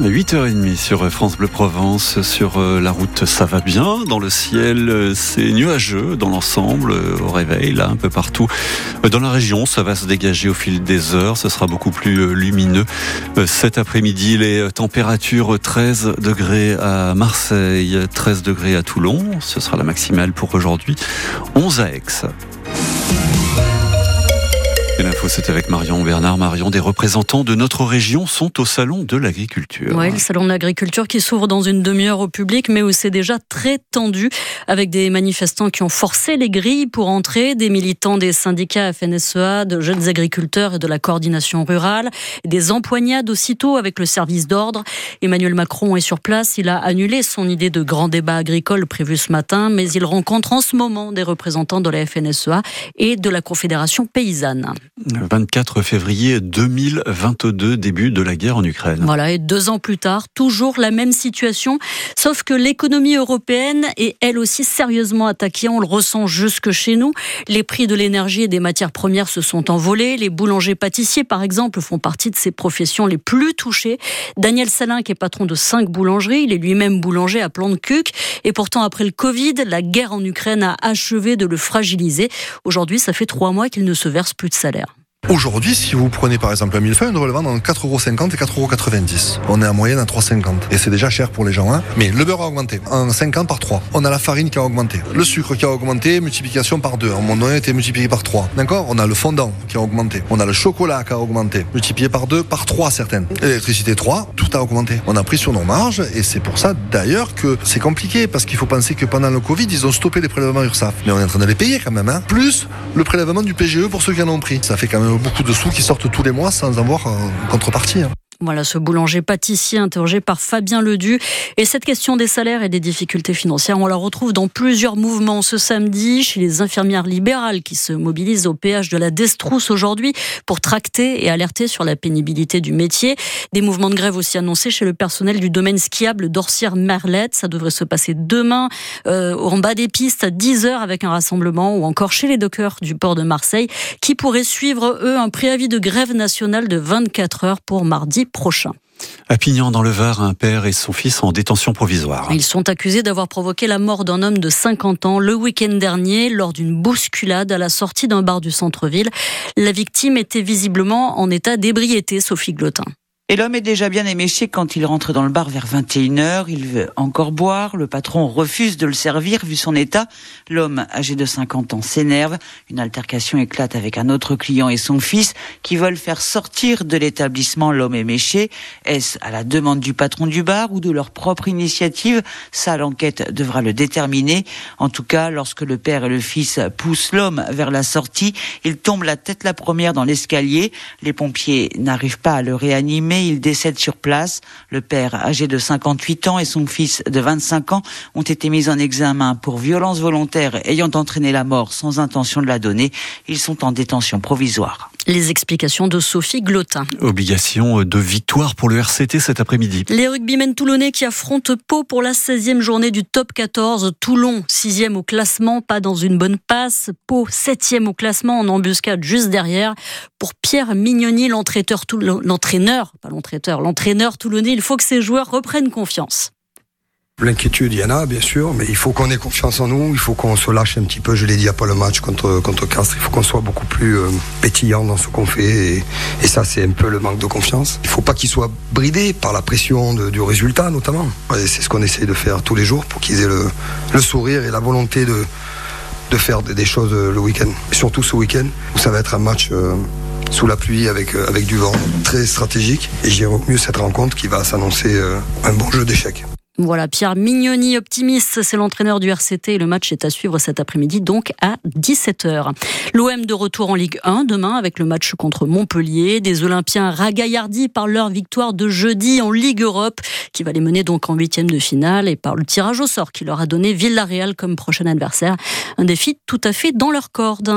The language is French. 8h30 sur France Bleu Provence, sur la route ça va bien, dans le ciel c'est nuageux dans l'ensemble, au réveil là un peu partout dans la région, ça va se dégager au fil des heures, ce sera beaucoup plus lumineux cet après-midi, les températures 13 degrés à Marseille, 13 degrés à Toulon, ce sera la maximale pour aujourd'hui, 11 à Aix. Et l'info, c'est avec Marion Bernard. Marion, des représentants de notre région sont au Salon de l'Agriculture. Oui, le Salon de l'Agriculture qui s'ouvre dans une demi-heure au public, mais où c'est déjà très tendu, avec des manifestants qui ont forcé les grilles pour entrer, des militants des syndicats FNSEA, de jeunes agriculteurs et de la coordination rurale, des empoignades aussitôt avec le service d'ordre. Emmanuel Macron est sur place, il a annulé son idée de grand débat agricole prévu ce matin, mais il rencontre en ce moment des représentants de la FNSEA et de la Confédération Paysanne. Le 24 février 2022, début de la guerre en Ukraine. Voilà, et 2 ans plus tard, toujours la même situation, sauf que l'économie européenne est elle aussi sérieusement attaquée, on le ressent jusque chez nous. Les prix de l'énergie et des matières premières se sont envolés, les boulangers-pâtissiers par exemple font partie de ces professions les plus touchées. Daniel Salin, qui est patron de 5 boulangeries, il est lui-même boulanger à Plan de Cuc, et pourtant après le Covid, la guerre en Ukraine a achevé de le fragiliser. Aujourd'hui, ça fait 3 mois qu'il ne se verse plus de salaire. Aujourd'hui, si vous prenez par exemple un millefeuille, on doit le vendre entre 4,50€ et 4,90€. On est en moyenne à 3,50€. Et c'est déjà cher pour les gens, hein. Mais le beurre a augmenté, en 50 par 3. On a la farine qui a augmenté. Le sucre qui a augmenté, multiplication par 2. À un moment donné, a été multiplié par 3. D'accord ? On a le fondant qui a augmenté. On a le chocolat qui a augmenté. Multiplié par 2, par 3 certaines. L'électricité 3, tout a augmenté. On a pris sur nos marges et c'est pour ça d'ailleurs que c'est compliqué. Parce qu'il faut penser que pendant le Covid, ils ont stoppé les prélèvements URSSAF. Mais on est en train de les payer quand même, hein. Plus le prélèvement du PGE pour ceux qui en ont pris. Ça fait quand même beaucoup de sous qui sortent tous les mois sans avoir contrepartie. Voilà ce boulanger-pâtissier interrogé par Fabien Ledu. Et cette question des salaires et des difficultés financières, on la retrouve dans plusieurs mouvements ce samedi, chez les infirmières libérales qui se mobilisent au péage de la Destrousse aujourd'hui pour tracter et alerter sur la pénibilité du métier. Des mouvements de grève aussi annoncés chez le personnel du domaine skiable d'Orcières-Merlette. Ça devrait se passer demain en bas des pistes à 10h avec un rassemblement, ou encore chez les dockers du port de Marseille qui pourraient suivre, eux, un préavis de grève nationale de 24 heures pour mardi prochain. À Pignan, dans le Var, un père et son fils en détention provisoire. Ils sont accusés d'avoir provoqué la mort d'un homme de 50 ans le week-end dernier lors d'une bousculade à la sortie d'un bar du centre-ville. La victime était visiblement en état d'ébriété, Sophie Glotin. Et l'homme est déjà bien éméché quand il rentre dans le bar vers 21h. Il veut encore boire. Le patron refuse de le servir vu son état. L'homme, âgé de 50 ans, s'énerve. Une altercation éclate avec un autre client et son fils qui veulent faire sortir de l'établissement l'homme éméché. Est-ce à la demande du patron du bar ou de leur propre initiative ? Ça, l'enquête devra le déterminer. En tout cas, lorsque le père et le fils poussent l'homme vers la sortie, il tombe la tête la première dans l'escalier. Les pompiers n'arrivent pas à le réanimer. Il décède sur place. Le père, âgé de 58 ans, et son fils de 25 ans ont été mis en examen pour violence volontaire ayant entraîné la mort sans intention de la donner. Ils sont en détention provisoire. Les explications de Sophie Glotin. Obligation de victoire pour le RCT cet après-midi. Les rugbymen toulonnais qui affrontent Pau pour la 16e journée du top 14. Toulon, 6e au classement, pas dans une bonne passe. Pau, 7e au classement, en embuscade juste derrière. Pour Pierre Mignoni, l'entraîneur toulonnais, il faut que ses joueurs reprennent confiance. L'inquiétude, il y en a, bien sûr, mais il faut qu'on ait confiance en nous, il faut qu'on se lâche un petit peu, je l'ai dit après le match contre Castres, il faut qu'on soit beaucoup plus pétillant dans ce qu'on fait, et ça, c'est un peu le manque de confiance. Il ne faut pas qu'ils soient bridés par la pression du résultat, notamment. Et c'est ce qu'on essaie de faire tous les jours pour qu'ils aient le sourire et la volonté de faire des choses le week-end. Et surtout ce week-end, où ça va être un match sous la pluie avec du vent, très stratégique, et j'ai retenu cette rencontre qui va s'annoncer un bon jeu d'échecs. Voilà, Pierre Mignoni, optimiste, c'est l'entraîneur du RCT. Le match est à suivre cet après-midi, donc à 17h. L'OM de retour en Ligue 1 demain avec le match contre Montpellier. Des Olympiens ragaillardis par leur victoire de jeudi en Ligue Europe, qui va les mener donc en 8e de finale, et par le tirage au sort qui leur a donné Villarreal comme prochain adversaire. Un défi tout à fait dans leur corde.